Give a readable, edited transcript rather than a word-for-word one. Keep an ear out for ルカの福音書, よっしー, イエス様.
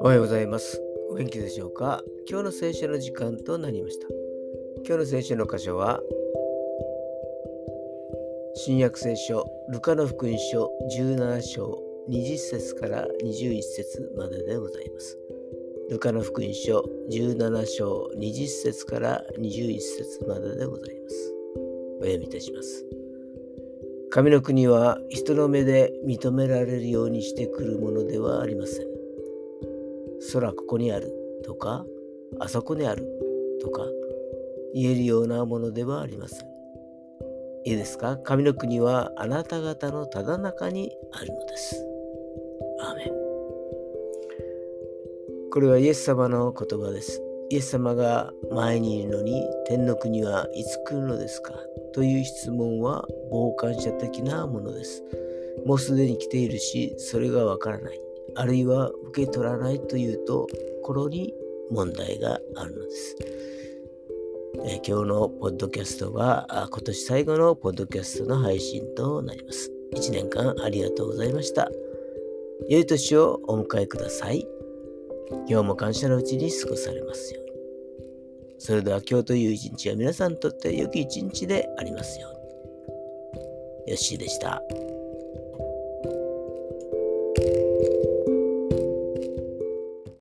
おはようございます。お元気でしょうか。今日の聖書の時間となりました。今日の聖書の箇所は新約聖書ルカの福音書17章20節から21節まででございます。ルカの福音書17章20節から21節まででございます。お読みいたします。神の国は人の目で認められるようにしてくるものではありません。空ここにあるとか、あそこにあるとか言えるようなものではありません。いいですか？神の国はあなた方のただ中にあるのです。アーメン。これはイエス様の言葉です。イエス様が前にいるのに天の国はいつ来るのですか？という質問は傍観者的なものです。もうすでに来ているし、それがわからない。あるいは受け取らないというところに問題があるのです。今日のポッドキャストは今年最後のポッドキャストの配信となります。1年間ありがとうございました。良い年をお迎えください。今日も感謝のうちに過ごされますように。それでは今日という一日は皆さんにとって良き一日でありますように。よっしーでした。